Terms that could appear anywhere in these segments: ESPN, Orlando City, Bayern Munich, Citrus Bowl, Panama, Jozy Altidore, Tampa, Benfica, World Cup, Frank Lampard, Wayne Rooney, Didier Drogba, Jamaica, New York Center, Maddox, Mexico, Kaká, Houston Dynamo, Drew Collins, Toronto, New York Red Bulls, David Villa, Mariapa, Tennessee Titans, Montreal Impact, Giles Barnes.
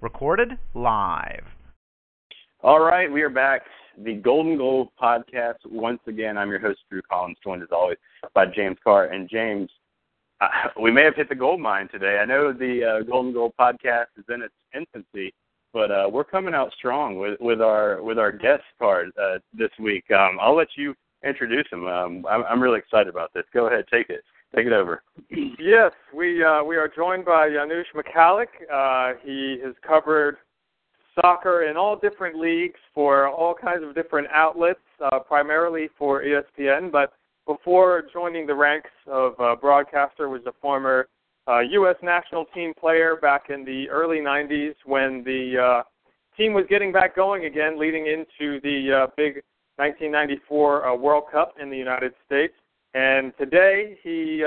Recorded live. All right, we are back. The Golden Goal Podcast. Once again, I'm your host, Drew Collins, joined as always by James Carr. And James, we may have hit the gold mine today. I know the Golden Goal Podcast is in its infancy, but we're coming out strong with our guest card this week. I'll let you introduce him. I'm really excited about this. Go ahead, take it. Take it over. Yes, we are joined by Janusz Michallik. He has covered soccer in all different leagues for all kinds of different outlets, primarily for ESPN. But before joining the ranks of broadcaster, was a former U.S. national team player back in the early 90s when the team was getting back going again, leading into the big 1994 World Cup in the United States. And today he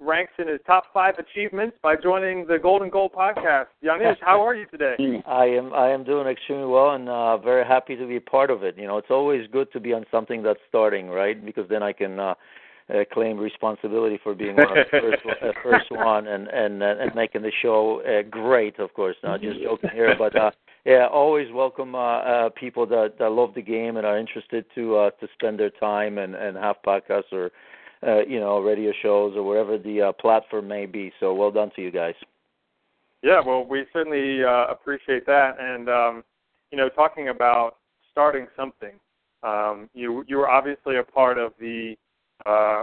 ranks in his top 5 achievements by joining the Golden Goal Podcast. Janusz, how are you today? I am doing extremely well and very happy to be a part of it. You know, it's always good to be on something that's starting, right? Because then I can claim responsibility for being one of the first one and making the show great, of course. Not just joking here, but yeah, always welcome people that love the game and are interested to spend their time and have podcasts or radio shows or whatever the platform may be. So well done to you guys. Yeah, well, we certainly appreciate that. And talking about starting something, you were obviously a part of the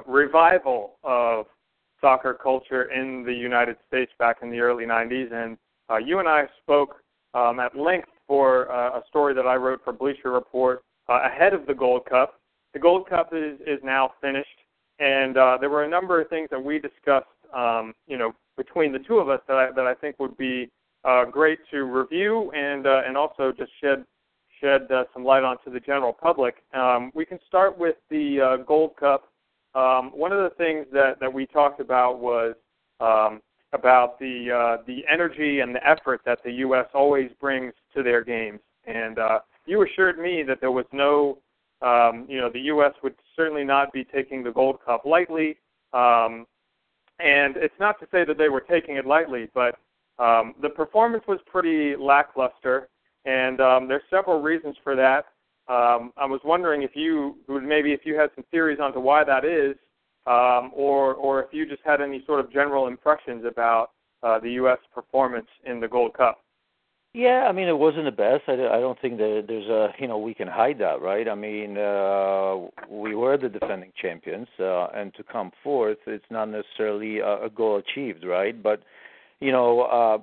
revival of soccer culture in the United States back in the early 90s, and you and I spoke at length for a story that I wrote for Bleacher Report ahead of the Gold Cup. The Gold Cup is now finished, and there were a number of things that we discussed, between the two of us that I think would be great to review and also just shed some light onto the general public. We can start with the Gold Cup. One of the things that we talked about was about the energy and the effort that the U.S. always brings to their games. And you assured me that there was no, the U.S. would certainly not be taking the Gold Cup lightly. And it's not to say that they were taking it lightly, but the performance was pretty lackluster. And there's several reasons for that. I was wondering if you had some theories onto why that is, or if you just had any sort of general impressions about the U.S. performance in the Gold Cup. Yeah, I mean, it wasn't the best. I don't think that there's a, we can hide that, right? I mean, we were the defending champions, and to come fourth, it's not necessarily a goal achieved, right? But I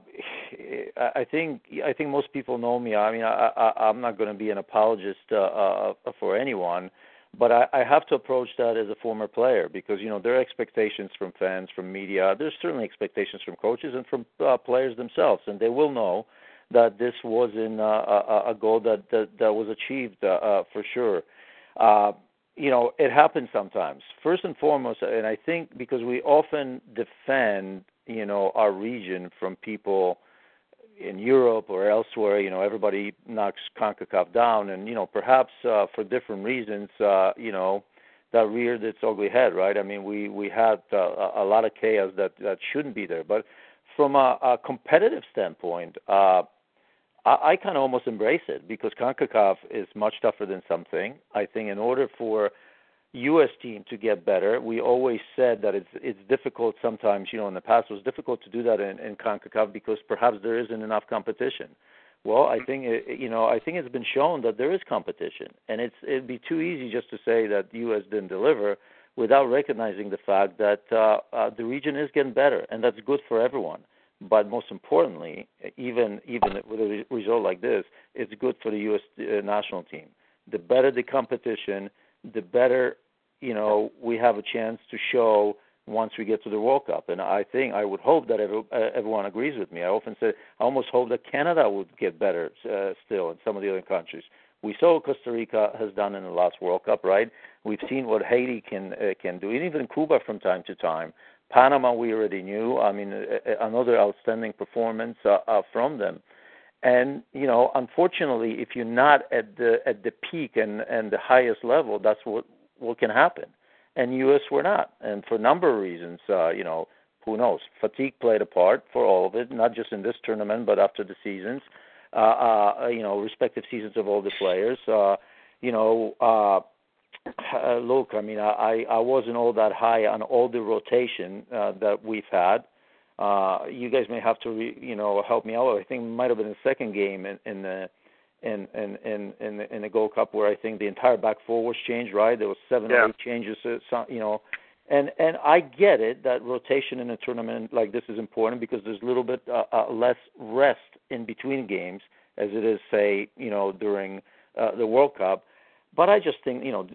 think most people know me. I mean, I'm not going to be an apologist for anyone, but I have to approach that as a former player because, there are expectations from fans, from media. There's certainly expectations from coaches and from players themselves, and they will know that this wasn't a goal that was achieved for sure. It happens sometimes. First and foremost, and I think because we often defend our region from people in Europe or elsewhere, everybody knocks CONCACAF down and, perhaps for different reasons, that reared its ugly head, right? I mean, we had a lot of chaos that shouldn't be there. But from a competitive standpoint, I kind of almost embrace it because CONCACAF is much tougher than something. I think in order for U.S. team to get better. We always said that it's difficult sometimes, in the past it was difficult to do that in CONCACAF because perhaps there isn't enough competition. Well, I think, I think it's been shown that there is competition, and it'd be too easy just to say that the U.S. didn't deliver without recognizing the fact that the region is getting better, and that's good for everyone. But most importantly, even with a result like this, it's good for the U.S. National team. The better the competition, the better we have a chance to show once we get to the World Cup. And I think, I would hope that everyone agrees with me. I often say, I almost hope that Canada would get better still in some of the other countries. We saw what Costa Rica has done in the last World Cup, right? We've seen what Haiti can do, and even Cuba from time to time. Panama, we already knew. I mean, another outstanding performance from them. And, you know, unfortunately, if you're not at the peak and the highest level, that's what can happen. And U.S. were not. And for a number of reasons, you know, who knows? Fatigue played a part for all of it, not just in this tournament, but after the seasons, you know, respective seasons of all the players. You know, look, I mean, I wasn't all that high on all the rotation that we've had. You guys may have to, help me out. I think it might have been the second game in the Gold Cup where I think the entire back four was changed. Right, there was seven or eight changes. You know, and I get it that rotation in a tournament like this is important because there's a little bit less rest in between games as it is, say, you know, during the World Cup. But I just think, you know,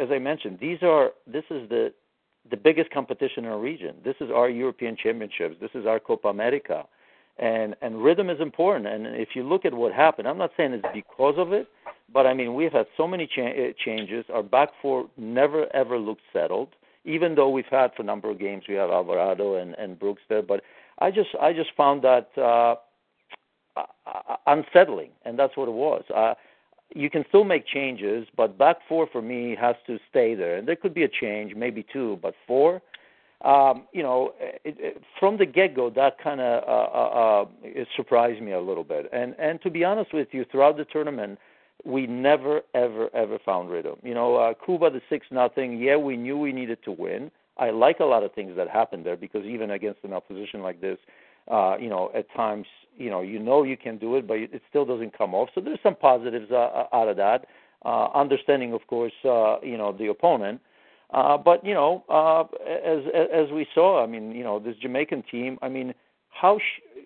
as I mentioned, this is the biggest competition in our region. This is our European Championships. This is our Copa America. And rhythm is important. And if you look at what happened, I'm not saying it's because of it, but, I mean, we've had so many changes. Our back four never, ever looked settled, even though we've had for a number of games. We have Alvarado and Brooks there. But I just found that unsettling, and that's what it was. You can still make changes, but back four for me has to stay there. And there could be a change, maybe two, but four. You know, from the get-go, that kind of it surprised me a little bit. And to be honest with you, throughout the tournament, we never, ever, ever found rhythm. You know, Cuba, the 6-0, yeah, we knew we needed to win. I like a lot of things that happened there because even against an opposition like this, you know, at times, you know you can do it, but it still doesn't come off. So there's some positives out of that. Understanding, of course, you know, the opponent. But, you know, as we saw, I mean, you know, this Jamaican team, I mean,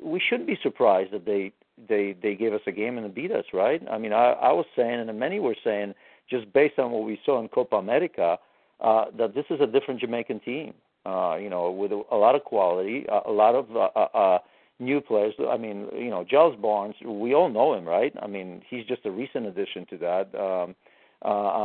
we shouldn't be surprised that they gave us a game and beat us, right? I mean, I was saying, and many were saying, just based on what we saw in Copa America, that this is a different Jamaican team, you know, with a lot of quality, a lot of new players. I mean, you know, Giles Barnes, we all know him, right? I mean, he's just a recent addition to that.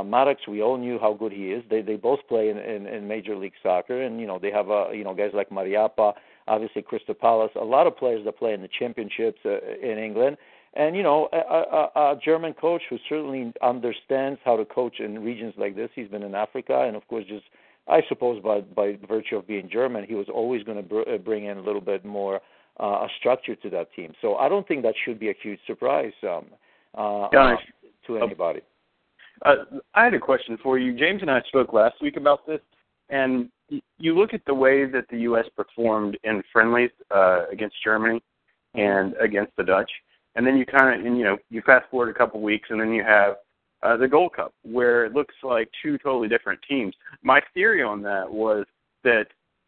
Maddox, we all knew how good he is. They both play in Major League Soccer, and, you know, they have, you know, guys like Mariapa, obviously Christopoulos, a lot of players that play in the championships in England. And, you know, a German coach who certainly understands how to coach in regions like this. He's been in Africa, and, of course, just, I suppose, by virtue of being German, he was always going to bring in a little bit more a structure to that team. So I don't think that should be a huge surprise to anybody. I had a question for you. James and I spoke last week about this, and you look at the way that the U.S. performed in friendlies against Germany and against the Dutch, and then you kind of, you fast forward a couple weeks, and then you have the Gold Cup, where it looks like two totally different teams. My theory on that was that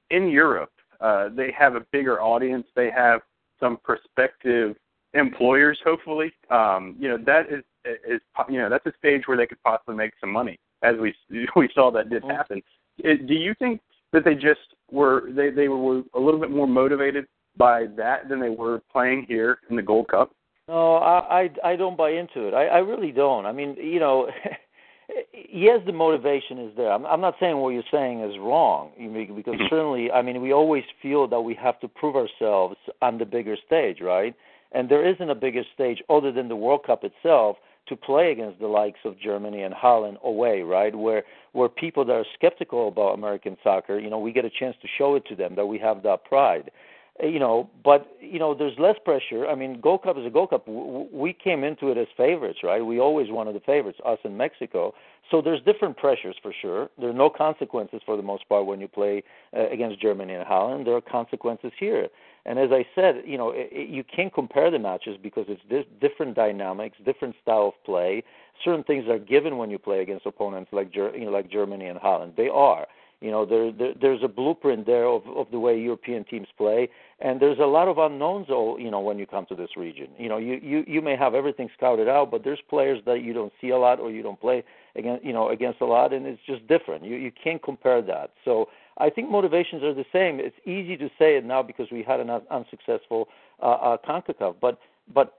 in Europe, they have a bigger audience. They have some prospective employers, hopefully. That is that's a stage where they could possibly make some money, as we saw that did happen. Do you think that they just were a little bit more motivated by that than they were playing here in the Gold Cup? No, I don't buy into it. I really don't. I mean, you know, yes, the motivation is there. I'm not saying what you're saying is wrong, because certainly, I mean, we always feel that we have to prove ourselves on the bigger stage, right? And there isn't a bigger stage other than the World Cup itself to play against the likes of Germany and Holland away, right? Where people that are skeptical about American soccer, you know, we get a chance to show it to them that we have that pride. You know, but, you know, there's less pressure. I mean, Gold Cup is a Gold Cup. We came into it as favorites, right? We always wanted the favorites, us and Mexico. So there's different pressures for sure. There are no consequences for the most part when you play against Germany and Holland. There are consequences here. And as I said, you know, you can't compare the matches because it's different dynamics, different style of play. Certain things are given when you play against opponents like Germany and Holland. They are. You know, there's a blueprint there of the way European teams play, and there's a lot of unknowns, you know, when you come to this region. You know, you may have everything scouted out, but there's players that you don't see a lot or you don't play against a lot, and it's just different. You can't compare that. So I think motivations are the same. It's easy to say it now because we had an unsuccessful CONCACAF, but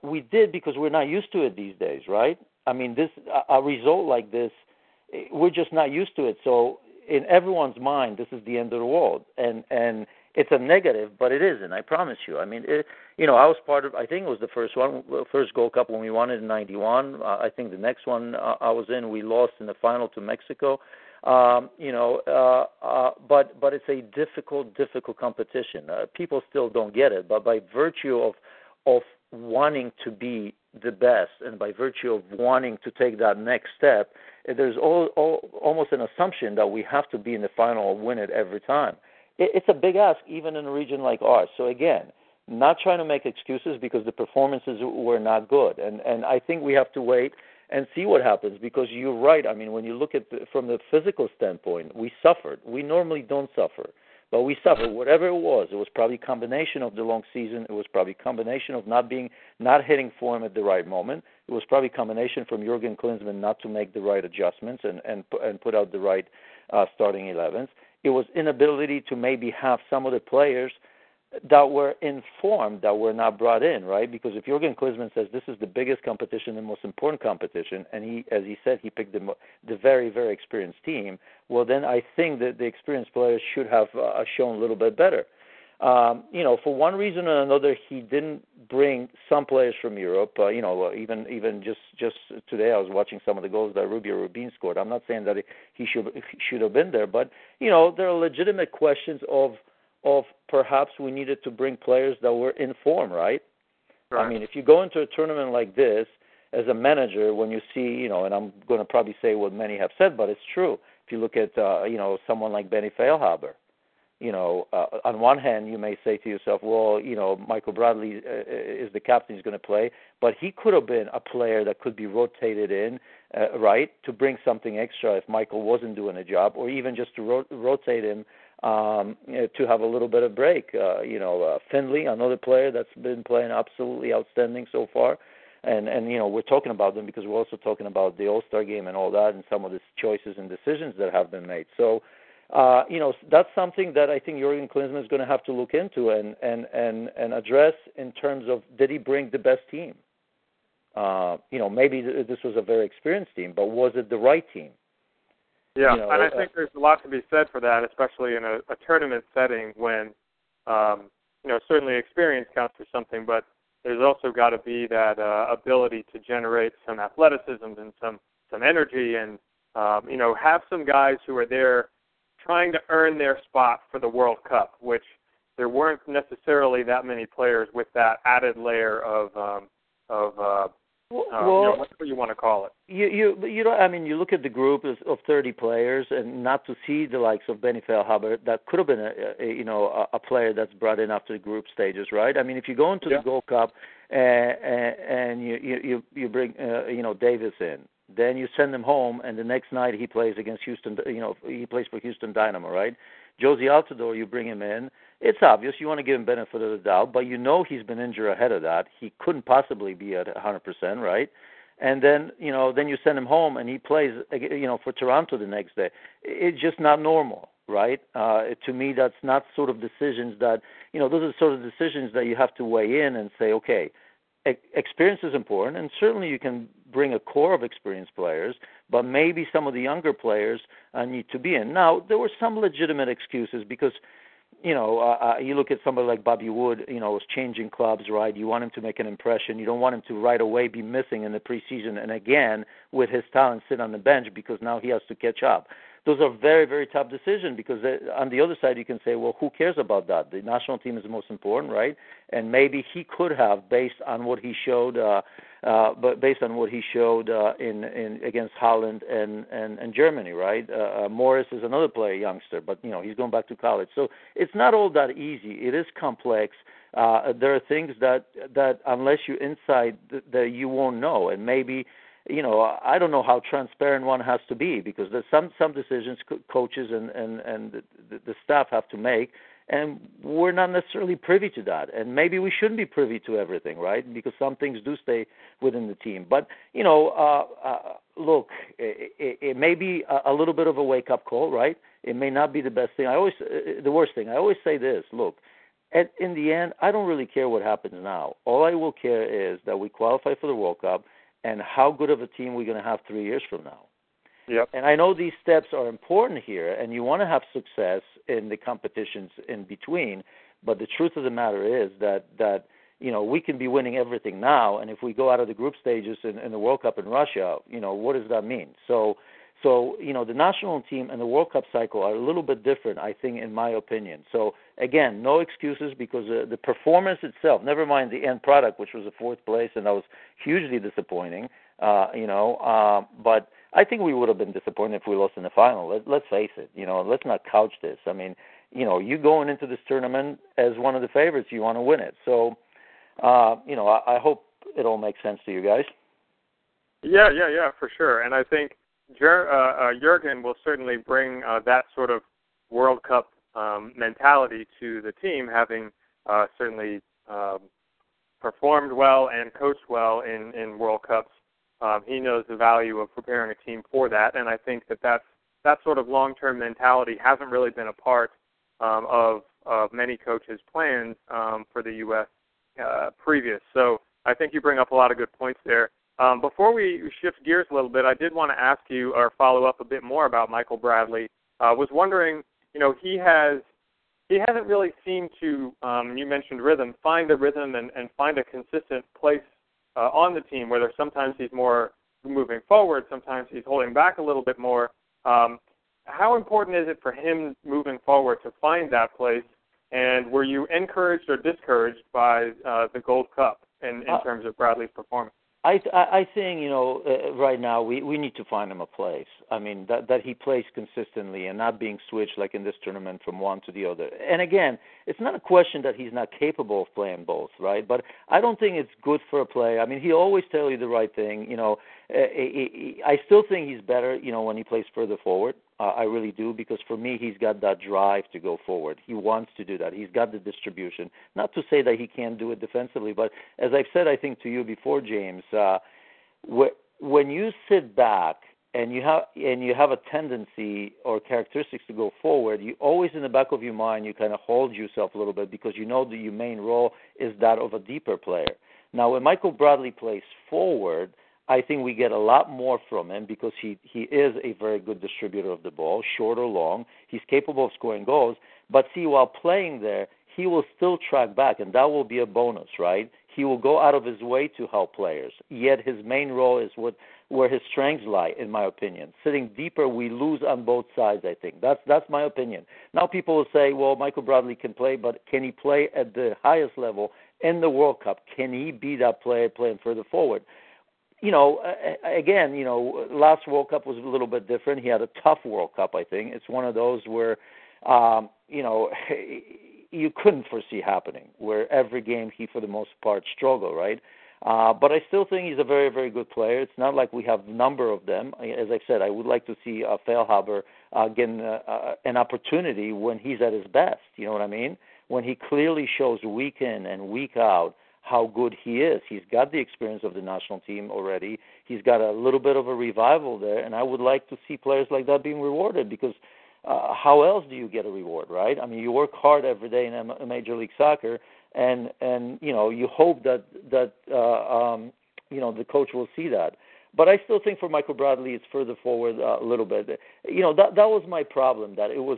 we did because we're not used to it these days, right? I mean, this a result like this, we're just not used to it. So in everyone's mind, this is the end of the world, and it's a negative, but it isn't. I promise you. I mean, I was part of. I think it was the first Gold Cup when we won it in '91. I think the next one I was in, we lost in the final to Mexico. But it's a difficult competition. People still don't get it, but by virtue of wanting to be the best and by virtue of wanting to take that next step, there's almost an assumption that we have to be in the final or win it every time. It's a big ask, even in a region like ours. So again, not trying to make excuses because the performances were not good, and I think we have to wait and see what happens, because you're right. I mean, when you look at from the physical standpoint, we suffered. We normally don't suffer, but we suffered. Whatever it was probably a combination of the long season. It was probably a combination of not hitting form at the right moment. It was probably a combination from Jürgen Klinsmann not to make the right adjustments and put out the right starting 11s. It was inability to maybe have some of the players that were informed that were not brought in, right? Because if Jürgen Klinsmann says this is the biggest competition, the most important competition, and he, as he said, he picked the very, very experienced team, well, then I think that the experienced players should have shown a little bit better. For one reason or another, he didn't bring some players from Europe. Even just today, I was watching some of the goals that Rubin scored. I'm not saying that he should have been there, but there are legitimate questions of perhaps we needed to bring players that were in form, right? Right. I mean, if you go into a tournament like this as a manager, when you see, and I'm going to probably say what many have said, but it's true. If you look at, someone like Benny Feilhaber, on one hand, you may say to yourself, well, Michael Bradley is the captain, he's going to play, but he could have been a player that could be rotated in, right, to bring something extra if Michael wasn't doing a job, or even just to rotate him to have a little bit of break. Findlay, another player that's been playing absolutely outstanding so far, and we're talking about them because we're also talking about the All-Star game and all that and some of the choices and decisions that have been made. So, that's something that I think Jürgen Klinsmann is going to have to look into and address in terms of, did he bring the best team? Maybe this was a very experienced team, but was it the right team? Yeah, and I think there's a lot to be said for that, especially in a tournament setting when, certainly experience counts for something, but there's also got to be that ability to generate some athleticism and some energy and, have some guys who are there trying to earn their spot for the World Cup, which there weren't necessarily that many players with that added layer of whatever you want to call it. You look at the group of 30 players, and not to see the likes of Benny Feilhaber, that could have been a player that's brought in after the group stages, right? I mean, if you go into the Gold Cup and you bring Davis in, then you send him home, and the next night he plays against Houston. He plays for Houston Dynamo, right? Jozy Altidore, you bring him in. It's obvious you want to give him benefit of the doubt, but he's been injured ahead of that. He couldn't possibly be at 100%, right? And then, you send him home and he plays, for Toronto the next day. It's just not normal, right? To me, that's not sort of decisions that, those are sort of decisions that you have to weigh in and say, okay, experience is important, and certainly you can bring a core of experienced players, but maybe some of the younger players need to be in. Now, there were some legitimate excuses because, you look at somebody like Bobby Wood, was changing clubs, right? You want him to make an impression. You don't want him to right away be missing in the preseason and again with his talent sit on the bench because now he has to catch up. Those are very, very tough decisions because on the other side you can say, well, who cares about that? The national team is the most important, right? And maybe he could have, based on what he showed, in against Holland and Germany, right? Morris is another player, youngster, but he's going back to college, so it's not all that easy. It is complex. There are things that unless you're inside, that you won't know, and maybe. I don't know how transparent one has to be because there's some decisions coaches and the staff have to make, and we're not necessarily privy to that. And maybe we shouldn't be privy to everything, right? Because some things do stay within the team. But, look, it may be a little bit of a wake-up call, right? It may not be the best thing. The worst thing. I always say this, look, in the end, I don't really care what happens now. All I will care is that we qualify for the World Cup and how good of a team we're going to have 3 years from now. Yep. And I know these steps are important here, and you want to have success in the competitions in between, but the truth of the matter is that you know, we can be winning everything now, and if we go out of the group stages in the World Cup in Russia, you know, what does that mean? So, you know, the national team and the World Cup cycle are a little bit different, I think, in my opinion. So, again, no excuses because the performance itself, never mind the end product, which was a fourth place, and that was hugely disappointing, but I think we would have been disappointed if we lost in the final. Let's face it, you know, let's not couch this. I mean, you know, you're going into this tournament as one of the favorites. You want to win it. So, you know, I hope it all makes sense to you guys. Yeah, for sure. And I think Jürgen will certainly bring that sort of World Cup mentality to the team, having certainly performed well and coached well in World Cups. He knows the value of preparing a team for that, and I think that sort of long-term mentality hasn't really been a part of many coaches' plans for the U.S. Previous. So I think you bring up a lot of good points there. Before we shift gears a little bit, I did want to ask you or follow up a bit more about Michael Bradley. I was wondering, you know, he hasn't really seemed to, you mentioned rhythm, find the rhythm and find a consistent place on the team, whether sometimes he's more moving forward, sometimes he's holding back a little bit more. How important is it for him moving forward to find that place? And were you encouraged or discouraged by the Gold Cup in terms of Bradley's performance? I think, you know, right now we need to find him a place. I mean, that he plays consistently and not being switched like in this tournament from one to the other. And again, it's not a question that he's not capable of playing both, right? But I don't think it's good for a player. I mean, he always tells you the right thing. You know, I still think he's better, you know, when he plays further forward. I really do, because for me, he's got that drive to go forward. He wants to do that. He's got the distribution. Not to say that he can't do it defensively, but as I've said, I think, to you before, James, when you sit back and you have a tendency or characteristics to go forward, you always in the back of your mind, you kind of hold yourself a little bit because you know that your main role is that of a deeper player. Now, when Michael Bradley plays forward, I think we get a lot more from him because he is a very good distributor of the ball, short or long. He's capable of scoring goals. But see, while playing there, he will still track back, and that will be a bonus, right? He will go out of his way to help players, yet his main role is where his strengths lie, in my opinion. Sitting deeper, we lose on both sides, I think. That's my opinion. Now people will say, well, Michael Bradley can play, but can he play at the highest level in the World Cup? Can he be that player playing further forward? You know, again, you know, last World Cup was a little bit different. He had a tough World Cup, I think. It's one of those where, you know, you couldn't foresee happening, where every game he, for the most part, struggled, right? But I still think he's a very, very good player. It's not like we have a number of them. As I said, I would like to see Feilhaber getting an opportunity when he's at his best, you know what I mean? When he clearly shows week in and week out how good he is. He's got the experience of the national team already. He's got a little bit of a revival there, and I would like to see players like that being rewarded because how else do you get a reward, right? I mean, you work hard every day in Major League Soccer, and you know, you hope that you know, the coach will see that. But I still think for Michael Bradley, it's further forward a little bit. You know, that was my problem, that it was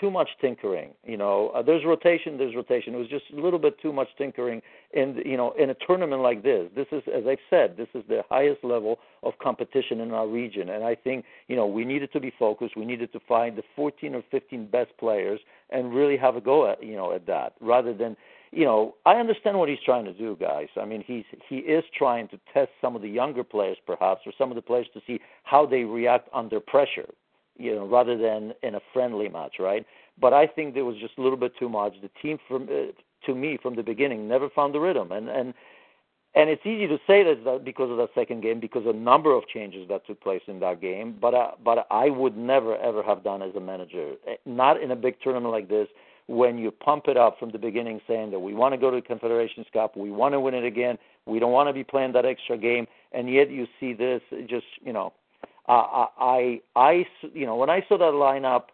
too much tinkering. You know, there's rotation. It was just a little bit too much tinkering in a tournament like this. This is, as I've said, this is the highest level of competition in our region. And I think, you know, we needed to be focused. We needed to find the 14 or 15 best players and really have a go at, you know, at that rather than, you know, I understand what he's trying to do, guys. I mean, he is trying to test some of the younger players, perhaps, or some of the players to see how they react under pressure, you know, rather than in a friendly match, right? But I think there was just a little bit too much. The team, from the beginning, never found the rhythm. And it's easy to say that because of that second game, because of a number of changes that took place in that game. But I would never, ever have done as a manager, not in a big tournament like this, when you pump it up from the beginning saying that we want to go to the Confederations Cup, we want to win it again, we don't want to be playing that extra game, and yet you see this. Just, you know, I when I saw that lineup,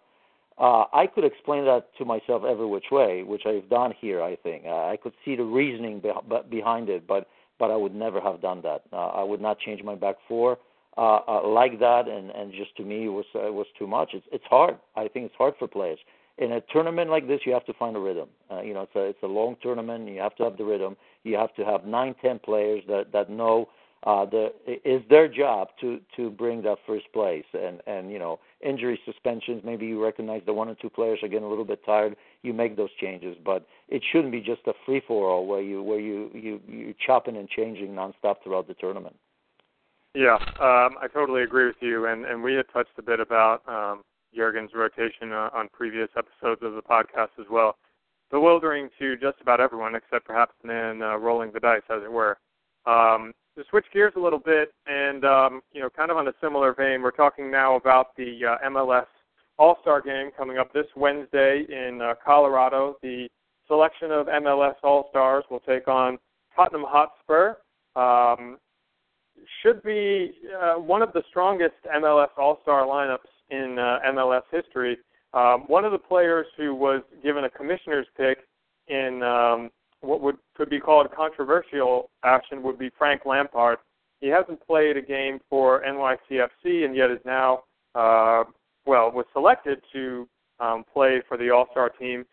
I could explain that to myself every which way, which I've done here. I think I could see the reasoning behind it, but I would never have done that. I would not change my back four like that, and just to me it was too much. It's hard. I think it's hard for players. In a tournament like this, you have to find a rhythm. It's a long tournament. You have to have the rhythm. You have to have 9-10 players that know it's their job to bring that first place. And you know, injury, suspensions, maybe you recognize that one or two players are getting a little bit tired. You make those changes, but it shouldn't be just a free-for-all where you chopping and changing nonstop throughout the tournament. Yeah, I totally agree with you. And we had touched a bit about Jürgen's rotation on previous episodes of the podcast as well. Bewildering to just about everyone, except perhaps men rolling the dice, as it were. To switch gears a little bit and, kind of on a similar vein, we're talking now about the MLS All-Star Game coming up this Wednesday in Colorado. The selection of MLS All-Stars will take on Tottenham Hotspur. Should be one of the strongest MLS All-Star lineups in MLS history. One of the players who was given a commissioner's pick in what could be called controversial action would be Frank Lampard. He hasn't played a game for NYCFC and yet is now, was selected to play for the All-Star team.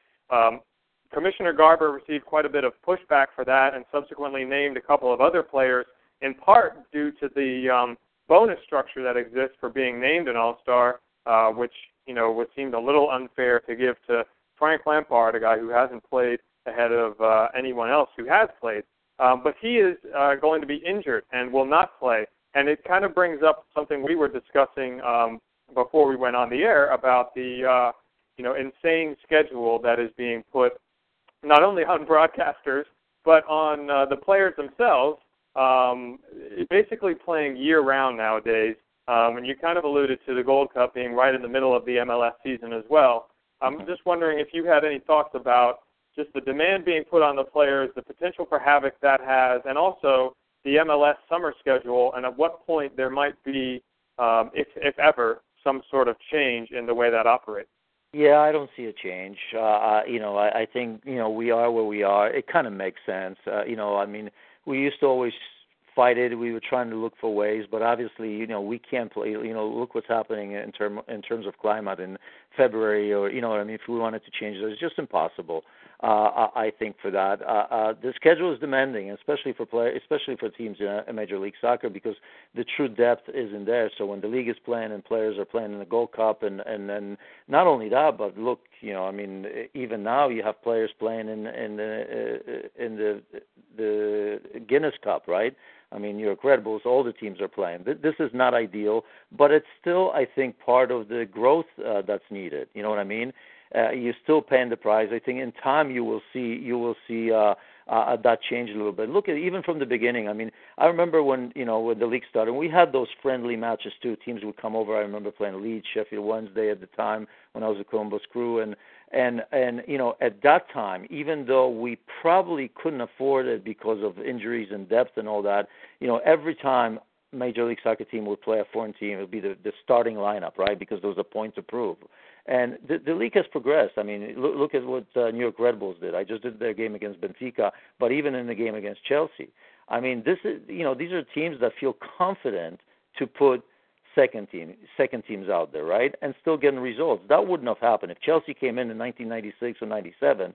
Commissioner Garber received quite a bit of pushback for that and subsequently named a couple of other players, in part due to the bonus structure that exists for being named an All-Star, which, you know, would seem a little unfair to give to Frank Lampard, a guy who hasn't played ahead of anyone else who has played. But he is going to be injured and will not play. And it kind of brings up something we were discussing before we went on the air about the, insane schedule that is being put not only on broadcasters but on the players themselves, basically playing year-round nowadays. And you kind of alluded to the Gold Cup being right in the middle of the MLS season as well. I'm just wondering if you had any thoughts about just the demand being put on the players, the potential for havoc that has, and also the MLS summer schedule, and at what point there might be, if ever, some sort of change in the way that operates. Yeah, I don't see a change. I think, we are where we are. It kind of makes sense. We used to always fight it. We were trying to look for ways, but obviously, we can't play. Look what's happening in terms of climate in February, or if we wanted to change that, it's just impossible. I think for that, the schedule is demanding, especially for teams in Major League Soccer, because the true depth isn't there. So when the league is playing and players are playing in the Gold Cup, and not only that, but look, even now you have players playing in the Guinness Cup, right? New York Red Bulls, all the teams are playing. This is not ideal, but it's still, I think, part of the growth that's needed. You know what I mean? You're still paying the price. I think in time you will see that change a little bit. Look at even from the beginning. I remember when the league started, we had those friendly matches too. Teams would come over. I remember playing Leeds, Sheffield Wednesday at the time when I was at Columbus Crew, and at that time, even though we probably couldn't afford it because of injuries and depth and all that, every time Major League Soccer team would play a foreign team, it would be the starting lineup, right? Because there was a point to prove. And the league has progressed. Look at what New York Red Bulls did. I just did their game against Benfica, but even in the game against Chelsea. These are teams that feel confident to put second teams out there, right? And still getting results. That wouldn't have happened if Chelsea came in 1996 or 97.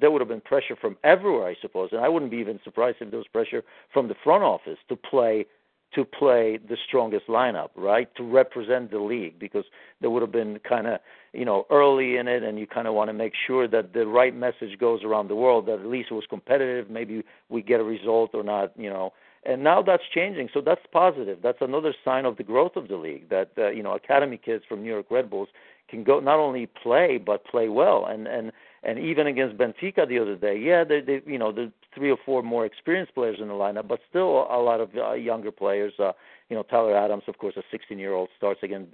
There would have been pressure from everywhere, I suppose. And I wouldn't be even surprised if there was pressure from the front office to play the strongest lineup, right, to represent the league, because there would have been kind of, early in it, and you kind of want to make sure that the right message goes around the world, that at least it was competitive, maybe we get a result or not, And now that's changing, so that's positive. That's another sign of the growth of the league, that, academy kids from New York Red Bulls can go not only play, but play well. And even against Benfica the other day, there's 3 or 4 more experienced players in the lineup, but still a lot of younger players. Tyler Adams, of course, a 16-year-old, starts against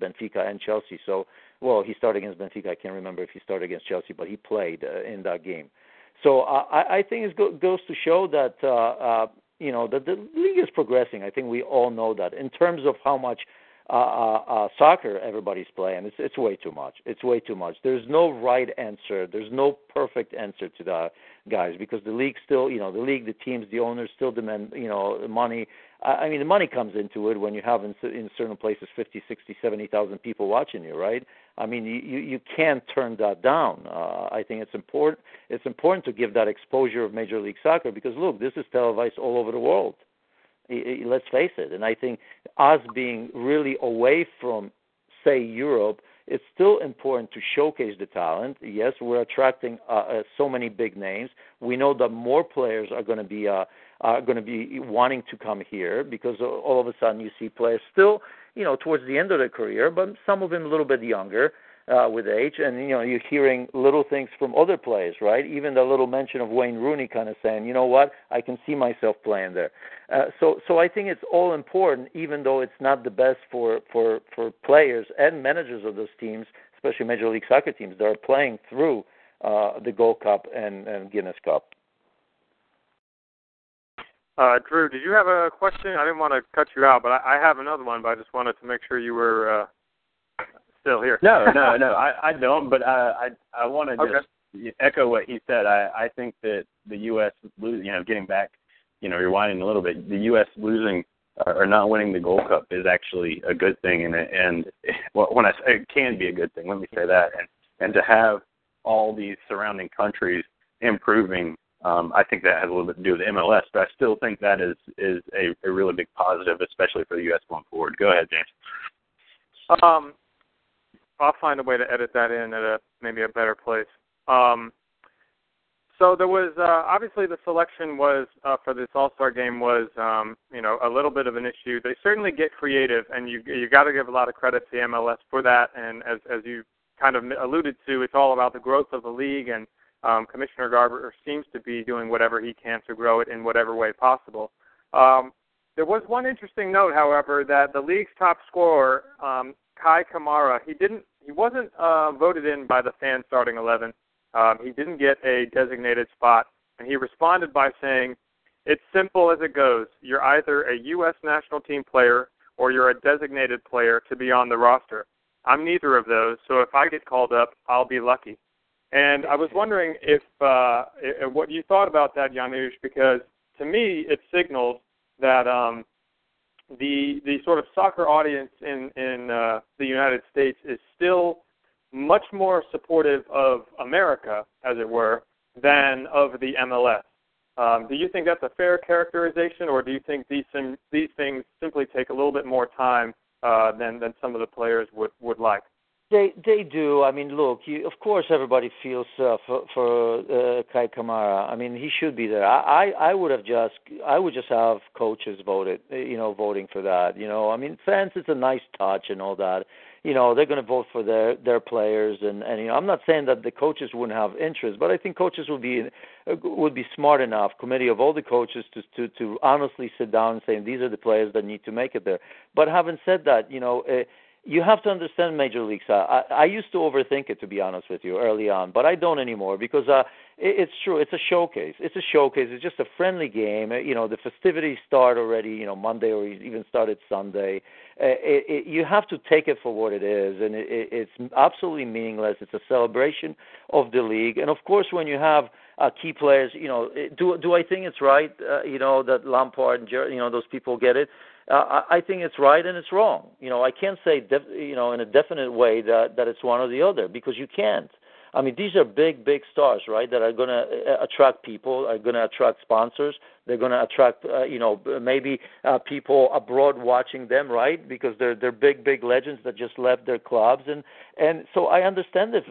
Benfica and Chelsea. So, he started against Benfica. I can't remember if he started against Chelsea, but he played in that game. So I think it goes to show that you know, the league is progressing. I think we all know that. In terms of how much soccer everybody's playing, it's way too much. It's way too much. There's no right answer. There's no perfect answer to that, guys, because the league still, you know, the league, the teams, the owners still demand, you know, money. I mean, the money comes into it when you have in certain places 50, 60, 70,000 people watching you, right? I mean, you can't turn that down. I think it's important. It's important to give that exposure of Major League Soccer because, look, this is televised all over the world. Let's face it. And I think us being really away from, say, Europe, it's still important to showcase the talent. Yes, we're attracting so many big names. We know that more players are going to be wanting to come here because all of a sudden you see players still, you know, towards the end of their career, but some of them a little bit younger with age. And, you know, you're hearing little things from other players, right? Even the little mention of Wayne Rooney kind of saying, you know what, I can see myself playing there. So I think it's all important, even though it's not the best for players and managers of those teams, especially Major League Soccer teams that are playing through the Gold Cup and Guinness Cup. Drew, did you have a question? I didn't want to cut you out, but I have another one, but I just wanted to make sure you were still here. No, I don't, but I want to just echo what he said. I think that the U.S., getting back, rewinding a little bit, the U.S. losing or not winning the Gold Cup is actually a good thing, and when I say it can be a good thing, let me say that, and to have all these surrounding countries improving, I think that has a little bit to do with the MLS, but I still think that is a really big positive, especially for the U.S. going forward. Go ahead, James. I'll find a way to edit that in at maybe a better place. So there was obviously the selection was for this All-Star game was a little bit of an issue. They certainly get creative, and you got to give a lot of credit to MLS for that. And as you kind of alluded to, it's all about the growth of the league and. Commissioner Garber seems to be doing whatever he can to grow it in whatever way possible. There was one interesting note, however, that the league's top scorer, Kai Kamara, he wasn't voted in by the fan starting 11. He didn't get a designated spot, and he responded by saying, "It's simple as it goes. You're either a U.S. national team player or you're a designated player to be on the roster. I'm neither of those, so if I get called up, I'll be lucky." And I was wondering if what you thought about that, Janusz, because to me it signals that the sort of soccer audience in the United States is still much more supportive of America, as it were, than of the MLS. Do you think that's a fair characterization, or do you think these things simply take a little bit more time than some of the players would like? They do. I mean, look, of course everybody feels for Kai Kamara. I mean, he should be there. I would just have coaches voting for that. You know, I mean, fans, it's a nice touch and all that. You know, they're going to vote for their players, and you know, I'm not saying that the coaches wouldn't have interest, but I think coaches would be smart enough, committee of all the coaches, to honestly sit down and say these are the players that need to make it there. But having said that, you know. You have to understand Major League Soccer. I used to overthink it, to be honest with you, early on, but I don't anymore because it's true. It's a showcase. It's just a friendly game. You know, the festivities start already, you know, Monday or even started Sunday. You have to take it for what it is, and it's absolutely meaningless. It's a celebration of the league. And, of course, when you have key players, you know, do I think it's right, that Lampard and, those people get it? I think it's right and it's wrong. You know, I can't say, in a definite way that it's one or the other because you can't. I mean, these are big, big stars, right, that are going to attract people, are going to attract sponsors. They're going to attract, maybe people abroad watching them, right, because they're big, big legends that just left their clubs. And so I understand that,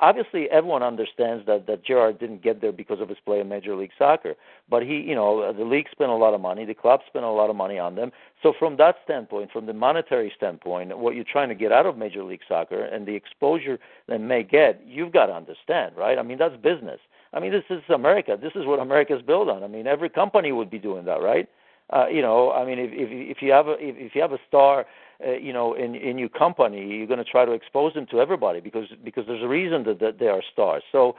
obviously everyone understands that Gerrard didn't get there because of his play in Major League Soccer. But he, the league spent a lot of money. The club spent a lot of money on them. So from that standpoint, from the monetary standpoint, what you're trying to get out of Major League Soccer and the exposure they may get, you've got to understand, right? I mean, that's business. I mean, this is America. This is what America's built on. I mean, every company would be doing that, right? If you have a star, in your company, you're going to try to expose them to everybody because there's a reason that they are stars. So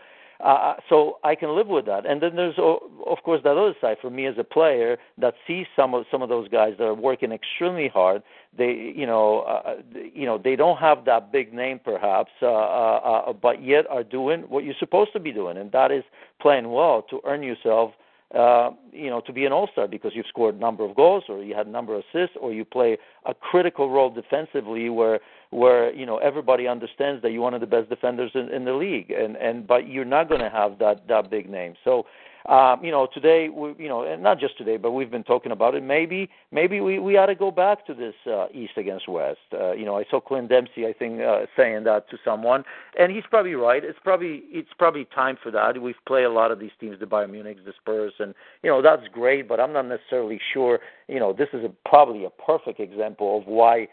So I can live with that. And then there's, of course, that other side for me as a player that sees some of those guys that are working extremely hard. They, they don't have that big name perhaps, but yet are doing what you're supposed to be doing, and that is playing well to earn yourself, to be an all-star because you've scored a number of goals or you had a number of assists or you play a critical role defensively where everybody understands that you're one of the best defenders in the league, but you're not going to have that big name. So, today, and not just today, but we've been talking about it. Maybe we ought to go back to this East against West. I saw Clint Dempsey, I think, saying that to someone, and he's probably right. It's probably time for that. We've played a lot of these teams, the Bayern Munich, the Spurs, and that's great. But I'm not necessarily sure. This is probably a perfect example of why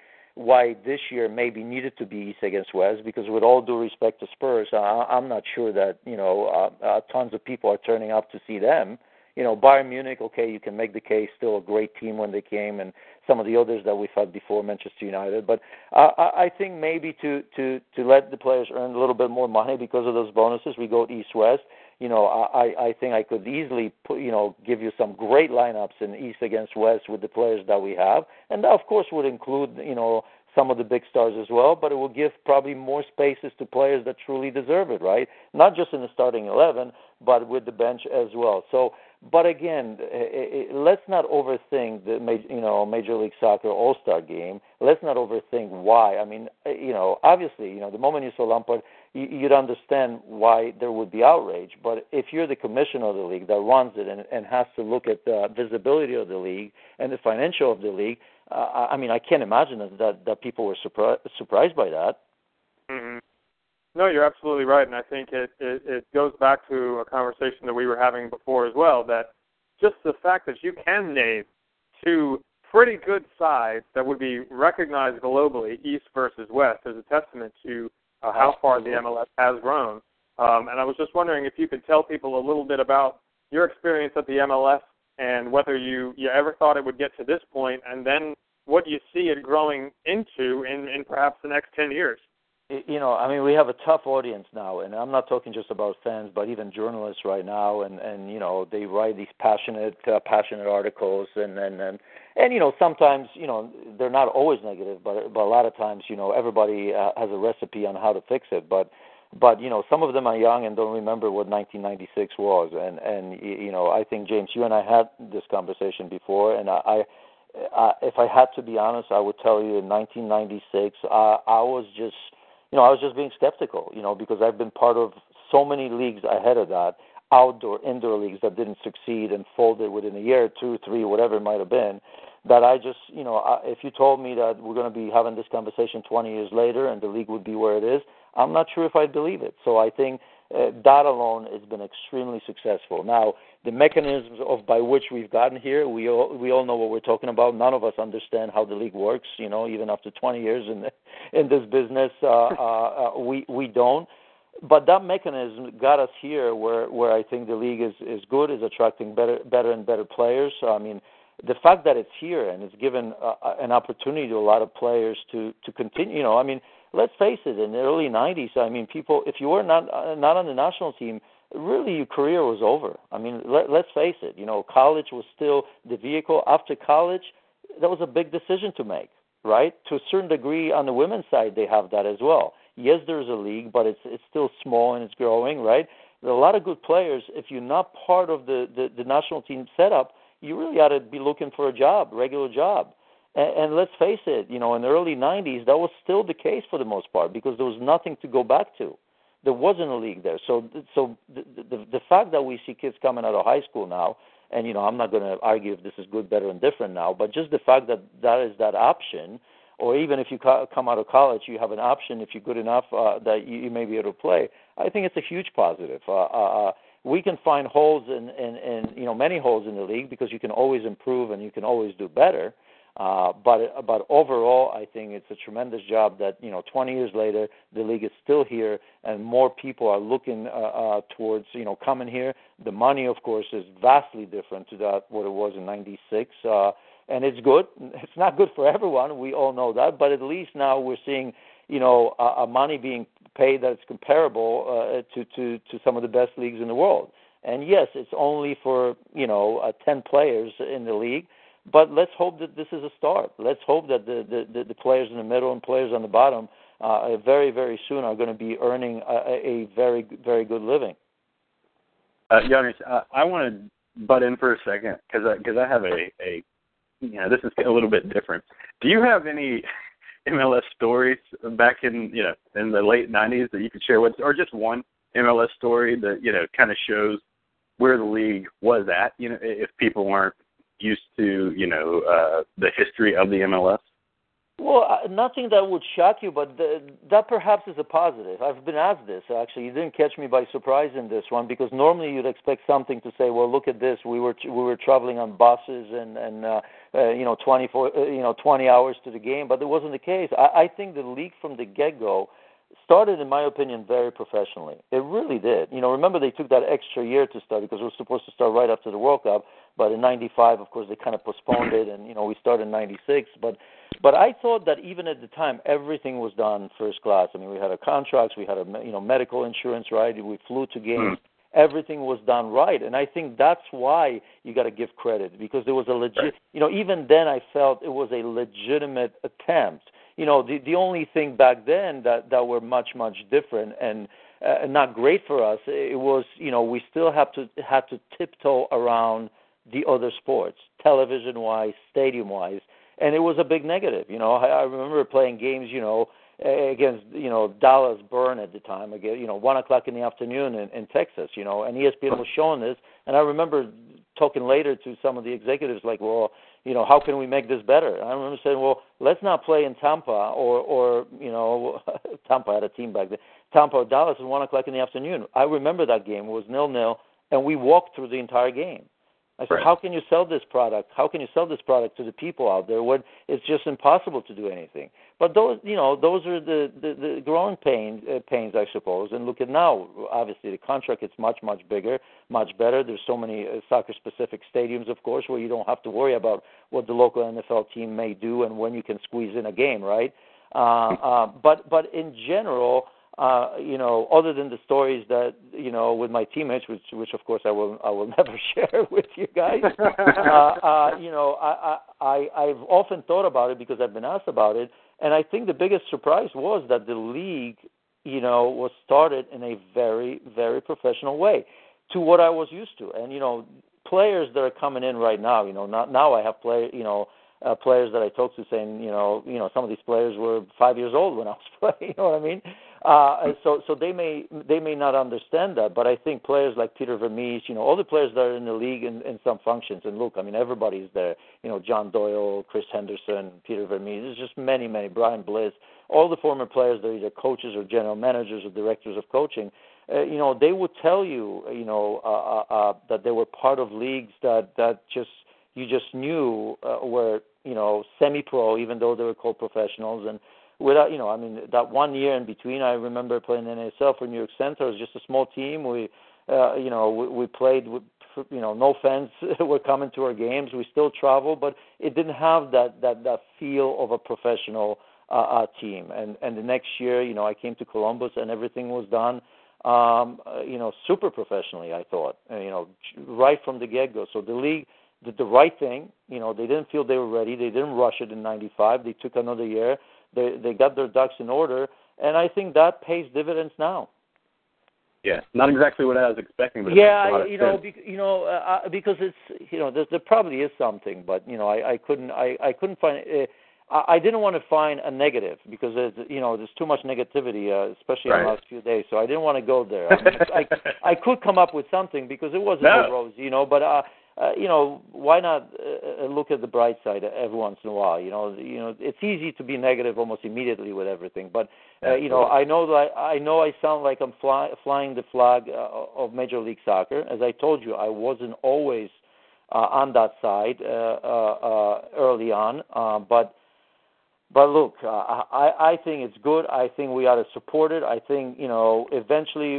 this year maybe needed to be East against West, because with all due respect to Spurs, I'm not sure that tons of people are turning up to see them. Bayern Munich, okay, you can make the case, still a great team when they came, and some of the others that we've had before, Manchester United. But I think maybe to let the players earn a little bit more money because of those bonuses, we go East West. I think I could easily give you some great lineups in East against West with the players that we have, and that of course would include some of the big stars as well. But it will give probably more spaces to players that truly deserve it, right? Not just in the starting 11, but with the bench as well. So, but again, let's not overthink the Major League Soccer All-Star Game. Let's not overthink why. I mean, obviously, the moment you saw Lampard, you'd understand why there would be outrage. But if you're the commissioner of the league that runs it and has to look at the visibility of the league and the financial of the league, I can't imagine that people were surprised by that. Mm-hmm. No, you're absolutely right. And I think it goes back to a conversation that we were having before as well, that just the fact that you can name two pretty good sides that would be recognized globally, East versus West, is a testament to how far the MLS has grown. And I was just wondering if you could tell people a little bit about your experience at the MLS and whether you ever thought it would get to this point, and then what you see it growing into in perhaps the next 10 years. We have a tough audience now, and I'm not talking just about fans, but even journalists right now, and they write these passionate articles, and sometimes, they're not always negative, but a lot of times, everybody has a recipe on how to fix it, but some of them are young and don't remember what 1996 was, and I think, James, you and I had this conversation before, and I if I had to be honest, I would tell you in 1996, I was just... I was just being skeptical, because I've been part of so many leagues ahead of that, outdoor, indoor leagues that didn't succeed and folded within a year, two, three, whatever it might have been, that I just, if you told me that we're going to be having this conversation 20 years later and the league would be where it is, I'm not sure if I'd believe it. So I think that alone has been extremely successful. Now, the mechanisms by which we've gotten here, we all know what we're talking about. None of us understand how the league works, even after 20 years in this business, we don't. But that mechanism got us here where I think the league is good, is attracting better and better players. So, the fact that it's here and it's given an opportunity to a lot of players to continue, let's face it, in the early 90s, people, if you were not on the national team, really your career was over. Let's face it, college was still the vehicle. After college, that was a big decision to make, right? To a certain degree, on the women's side, they have that as well. Yes, there's a league, but it's still small and it's growing, right? There are a lot of good players. If you're not part of the national team setup, you really ought to be looking for a job, regular job. And let's face it, in the early 90s, that was still the case for the most part because there was nothing to go back to. There wasn't a league there. So the fact that we see kids coming out of high school now, and, I'm not going to argue if this is good, better, and different now, but just the fact that that is that option, or even if you come out of college, you have an option if you're good enough that you may be able to play, I think it's a huge positive. We can find holes in many holes in the league because you can always improve and you can always do better. But overall, I think it's a tremendous job that 20 years later the league is still here and more people are looking towards coming here. The money, of course, is vastly different to that what it was in '96, and it's good. It's not good for everyone. We all know that, but at least now we're seeing money being pay that's comparable to some of the best leagues in the world. And yes, it's only for 10 players in the league, but let's hope that this is a start. Let's hope that the players in the middle and players on the bottom very, very soon are going to be earning a very, very good living. Janusz, I want to butt in for a second because I have a this is a little bit different. Do you have any MLS stories back in the late 90s that you could share with, or just one MLS story that kind of shows where the league was at? If people aren't used to the history of the MLS. Well, nothing that would shock you, but that perhaps is a positive. I've been asked this, actually. You didn't catch me by surprise in this one, because normally you'd expect something to say, well, look at this. We were traveling on buses and 20 hours to the game, but it wasn't the case. I think the league from the get-go started, in my opinion, very professionally. It really did. Remember they took that extra year to start because it was supposed to start right after the World Cup, but in 95, of course, they kind of postponed it, and we started in 96, But I thought that even at the time, everything was done first class. I mean, we had our contracts, we had our medical insurance, right? We flew to games. Everything was done right. And I think that's why you got to give credit, because there was a legit, even then I felt it was a legitimate attempt. The only thing back then that were much, much different and not great for us, it was, we still had to tiptoe around the other sports, television-wise, stadium-wise. And it was a big negative. I remember playing games, against, Dallas Burn at the time, again, 1:00 in the afternoon in Texas, and ESPN was showing this. And I remember talking later to some of the executives like, well, how can we make this better? I remember saying, well, let's not play in Tampa or Tampa had a team back then, Tampa or Dallas at 1:00 in the afternoon. I remember that game. It was 0-0, and we walked through the entire game. I said, how can you sell this product? How can you sell this product to the people out there when it's just impossible to do anything? But those are the growing pains, I suppose. And look at now, obviously, the contract is much, much bigger, much better. There's so many soccer-specific stadiums, of course, where you don't have to worry about what the local NFL team may do and when you can squeeze in a game, right? But in general, other than the stories that with my teammates, which of course I will never share with you guys. I've often thought about it because I've been asked about it, and I think the biggest surprise was that the league, was started in a very, very professional way, to what I was used to, and players that are coming in right now. Now I have players that I talked to saying, some of these players were 5 years old when I was playing. You know what I mean? So they may not understand that, but I think players like Peter Vermees, all the players that are in the league in some functions, and look, I mean, everybody's there, John Doyle, Chris Henderson, Peter Vermees, there's just many, many, Brian Bliss, all the former players that are either coaches or general managers or directors of coaching, they would tell you, that they were part of leagues that just, you just knew were, semi-pro, even though they were called professionals, and without, that 1 year in between, I remember playing in NSL for New York Center. It was just a small team. We played with, no fans were coming to our games. We still travel, but it didn't have that feel of a professional team. And the next year, I came to Columbus, and everything was done, super professionally, I thought, right from the get-go. So the league did the right thing. They didn't feel they were ready. They didn't rush it in 95. They took another year. They got their ducks in order, and I think that pays dividends now. Yeah, not exactly what I was expecting. But yeah, because it's there probably is something, but I didn't want to find a negative because there's too much negativity, especially in the last few days. So I didn't want to go there. I mean, I could come up with something because it wasn't rosy, but. Why not look at the bright side every once in a while? It's easy to be negative almost immediately with everything. But I know I sound like I'm flying the flag of Major League Soccer. As I told you, I wasn't always on that side early on. But look, I think it's good. I think we ought to support it. I think, eventually,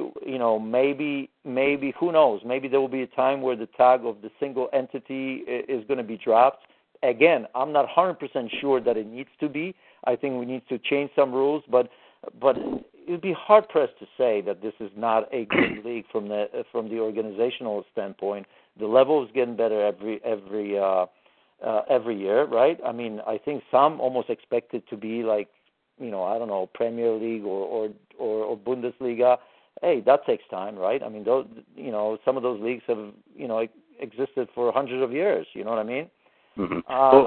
maybe, who knows, maybe there will be a time where the tag of the single entity is going to be dropped. Again, I'm not 100% sure that it needs to be. I think we need to change some rules, but you'd be hard pressed to say that this is not a good league from the organizational standpoint. The level is getting better every year, right? I mean, I think some almost expect it to be like, you know, I don't know, Premier League or Bundesliga. Hey, that takes time, right? I mean, those, you know, some of those leagues have, you know, existed for hundreds of years. You know what I mean? Mm-hmm. Well,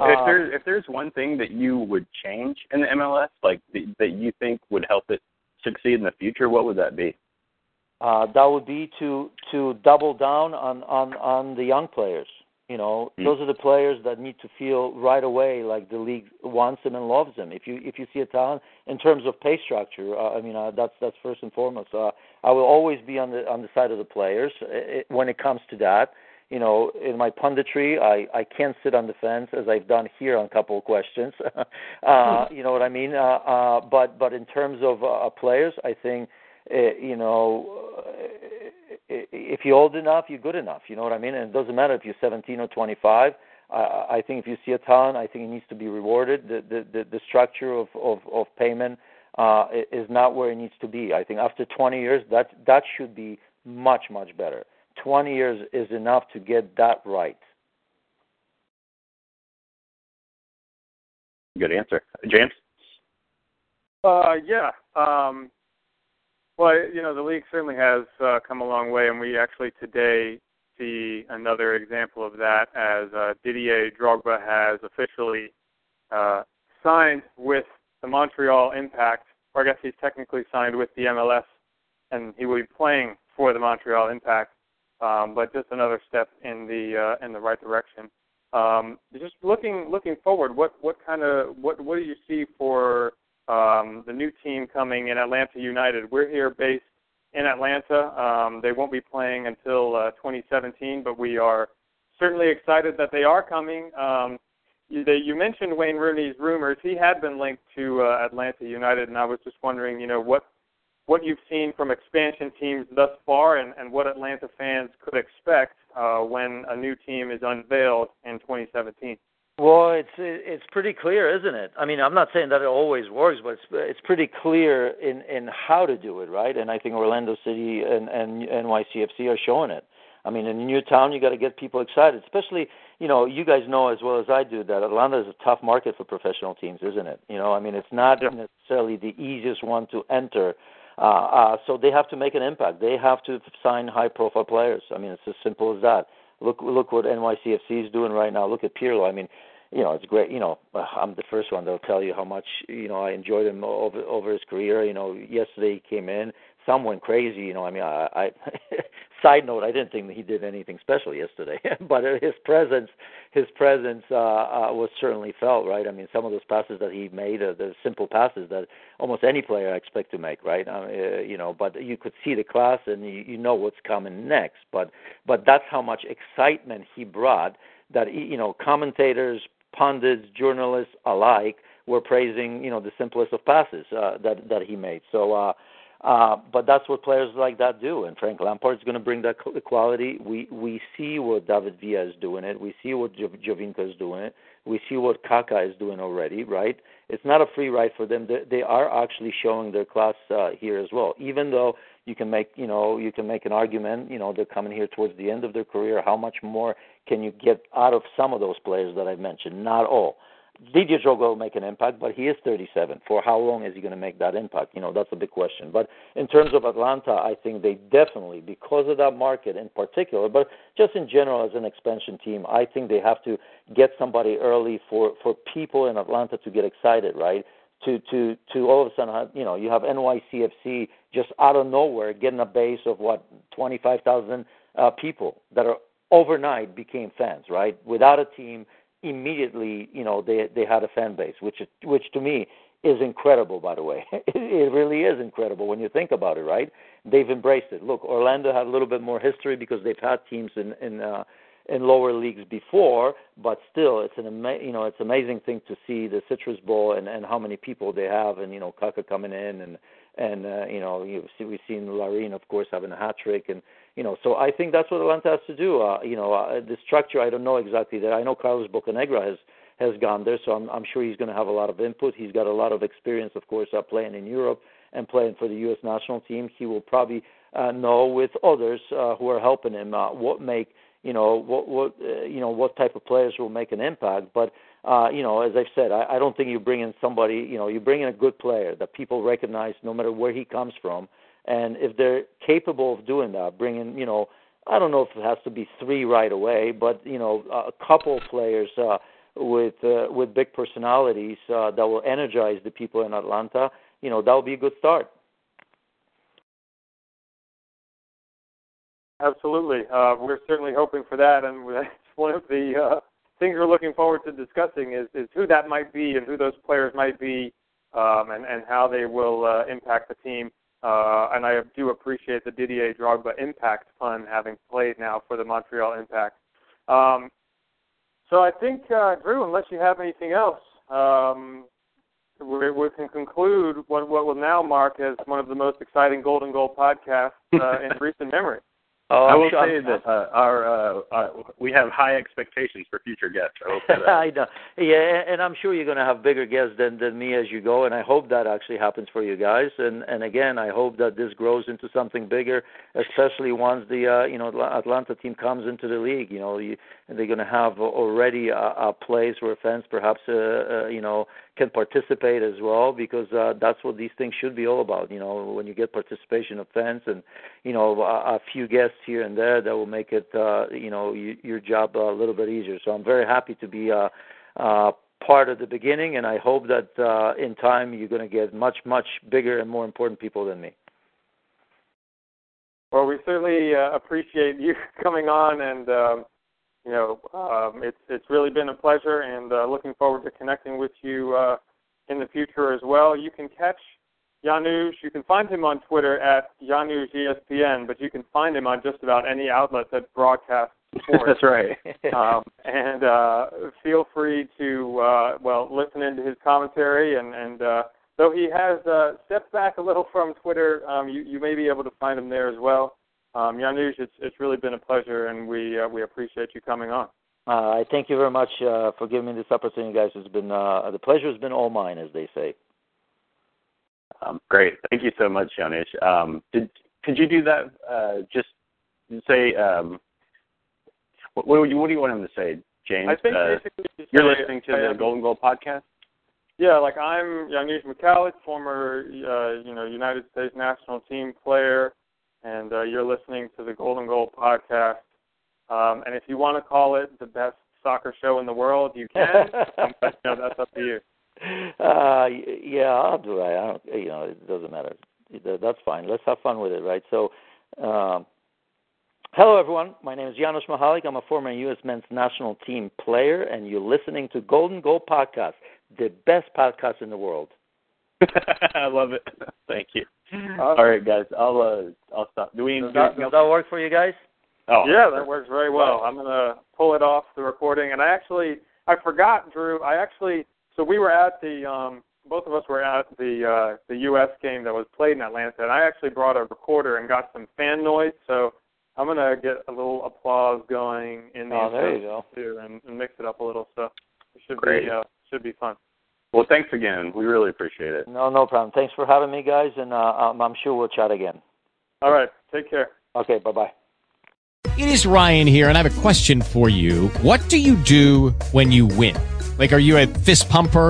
if there's one thing that you would change in the MLS, like that you think would help it succeed in the future, what would that be? That would be to double down on the young players. You know, mm-hmm. Those are the players that need to feel right away like the league wants them and loves them. If you see a talent in terms of pay structure, that's first and foremost. I will always be on the side of the players when it comes to that. You know, in my punditry, I can't sit on the fence as I've done here on a couple of questions. You know what I mean? But in terms of players, I think, you know, if you're old enough, you're good enough. You know what I mean? And it doesn't matter if you're 17 or 25. I think if you see a talent, I think it needs to be rewarded. The structure of payment is not where it needs to be. I think after 20 years, that should be much, much better. 20 years is enough to get that right. Good answer. James? Yeah. Well, you know, the league certainly has come a long way, and we actually today see another example of that as Didier Drogba has officially signed with the Montreal Impact, or I guess he's technically signed with the MLS, and he will be playing for the Montreal Impact. But just another step in the right direction. Just looking forward, what do you see for the new team coming in Atlanta United? We're here based in Atlanta. They won't be playing until 2017, but we are certainly excited that they are coming. You mentioned Wayne Rooney's rumors. He had been linked to Atlanta United, and I was just wondering, you know, what you've seen from expansion teams thus far and what Atlanta fans could expect when a new team is unveiled in 2017? Well, it's pretty clear, isn't it? I mean, I'm not saying that it always works, but it's pretty clear in how to do it, right? And I think Orlando City and NYCFC are showing it. I mean, in a new town, you got to get people excited, especially, you know, you guys know as well as I do that Atlanta is a tough market for professional teams, isn't it? You know, I mean, it's not necessarily the easiest one to enter. So they have to make an impact. They have to sign high-profile players. I mean, it's as simple as that. Look what NYCFC is doing right now. Look at Pirlo. I mean, you know, it's great. You know, I'm the first one that will tell you how much, you know, I enjoyed him over his career. You know, yesterday he came in. Some went crazy. You know, I mean, I side note, I didn't think that he did anything special yesterday, but his presence was certainly felt, right? I mean, some of those passes that he made, the simple passes that almost any player I expect to make, right? You know, but you could see the class, and you know what's coming next. But that's how much excitement he brought. That you know, commentators, pundits, journalists alike were praising, you know, the simplest of passes that he made. So. But that's what players like that do, and Frank Lampard is going to bring that quality. We see what David Villa is doing it. We see what Jovinko is doing it. We see what Kaká is doing already, right? It's not a free ride for them. They are actually showing their class here as well. Even though you can make an argument, you know, they're coming here towards the end of their career. How much more can you get out of some of those players that I've mentioned? Not all. Didier Drogba will make an impact, but he is 37. For how long is he going to make that impact? You know, that's a big question. But in terms of Atlanta, I think they definitely, because of that market in particular, but just in general as an expansion team, I think they have to get somebody early for people in Atlanta to get excited, right? To all of a sudden, you know, you have NYCFC just out of nowhere getting a base of, 25,000 people that are overnight became fans, right? Without a team, immediately, you know, they had a fan base, which to me is incredible, by the way. It really is incredible when you think about it, right? They've embraced it. Look, Orlando had a little bit more history because they've had teams in lower leagues before, but still, it's it's amazing thing to see the Citrus Bowl and how many people they have, and, you know, Kaká coming in and you know, we've seen Larin, of course, having a hat trick, and, you know, so I think that's what Atlanta has to do. You know, the structure, I don't know exactly that. I know Carlos Bocanegra has gone there, so I'm sure he's going to have a lot of input. He's got a lot of experience, of course, playing in Europe and playing for the U.S. national team, he will probably know with others who are helping him what type of players will make an impact. But as I've said, I don't think you bring in somebody. You bring in a good player that people recognize no matter where he comes from, and if they're capable of doing that, bring in I don't know if it has to be three right away, but a couple players with big personalities that will energize the people in Atlanta. That would be a good start. Absolutely, we're certainly hoping for that, and that's one of the things we're looking forward to discussing is who that might be and who those players might be, and how they will impact the team. And I do appreciate the Didier Drogba impact pun, having played now for the Montreal Impact. So I think, Drew, unless you have anything else, we can conclude what will now mark as one of the most exciting Golden Goal podcasts in recent memory. Oh, I will say that we have high expectations for future guests. I will say that. I know. Yeah, and I'm sure you're going to have bigger guests than me as you go, and I hope that actually happens for you guys. And again, I hope that this grows into something bigger, especially once the Atlanta team comes into the league. They're going to have already a place where fans perhaps can participate as well, because that's what these things should be all about. When you get participation of fans and a few guests here and there, that will make it your job a little bit easier. So I'm very happy to be part of the beginning, and I hope that in time you're going to get much, much bigger and more important people than me. Well, we certainly appreciate you coming on, and it's really been a pleasure, and looking forward to connecting with you in the future as well. You can catch Janusz. You can find him on Twitter at Janusz ESPN, but you can find him on just about any outlet that broadcasts sports. That's right. And feel free to, listen into his commentary. And though he has stepped back a little from Twitter, you may be able to find him there as well. Janusz, it's really been a pleasure, and we appreciate you coming on. I thank you very much for giving me this opportunity, guys. It's been the pleasure has been all mine, as they say. Great, thank you so much, Janusz. Could you do that? Just say what do you want him to say, James? I think basically you're listening to the Golden Goal podcast. Yeah, I'm Janusz Michallik, former United States national team player. And you're listening to the Golden Goal podcast. And if you want to call it the best soccer show in the world, you can. But that's up to you. I'll do that. It doesn't matter. That's fine. Let's have fun with it, right? So, hello, everyone. My name is Janusz Michallik. I'm a former U.S. men's national team player, and you're listening to Golden Goal podcast, the best podcast in the world. I love it. Thank you. All right, guys. I'll stop. Does that work for you guys? Oh, yeah, that works very well. I'm gonna pull it off the recording, and I forgot, Drew. So we were at the both of us were at the U.S. game that was played in Atlanta, and I actually brought a recorder and got some fan noise. So I'm gonna get a little applause going in the intro too, and mix it up a little. So it should be fun. Well, thanks again. We really appreciate it. No problem. Thanks for having me, guys, and I'm sure we'll chat again. All right. Take care. Okay, bye-bye. It is Ryan here, and I have a question for you. What do you do when you win? Are you a fist pumper,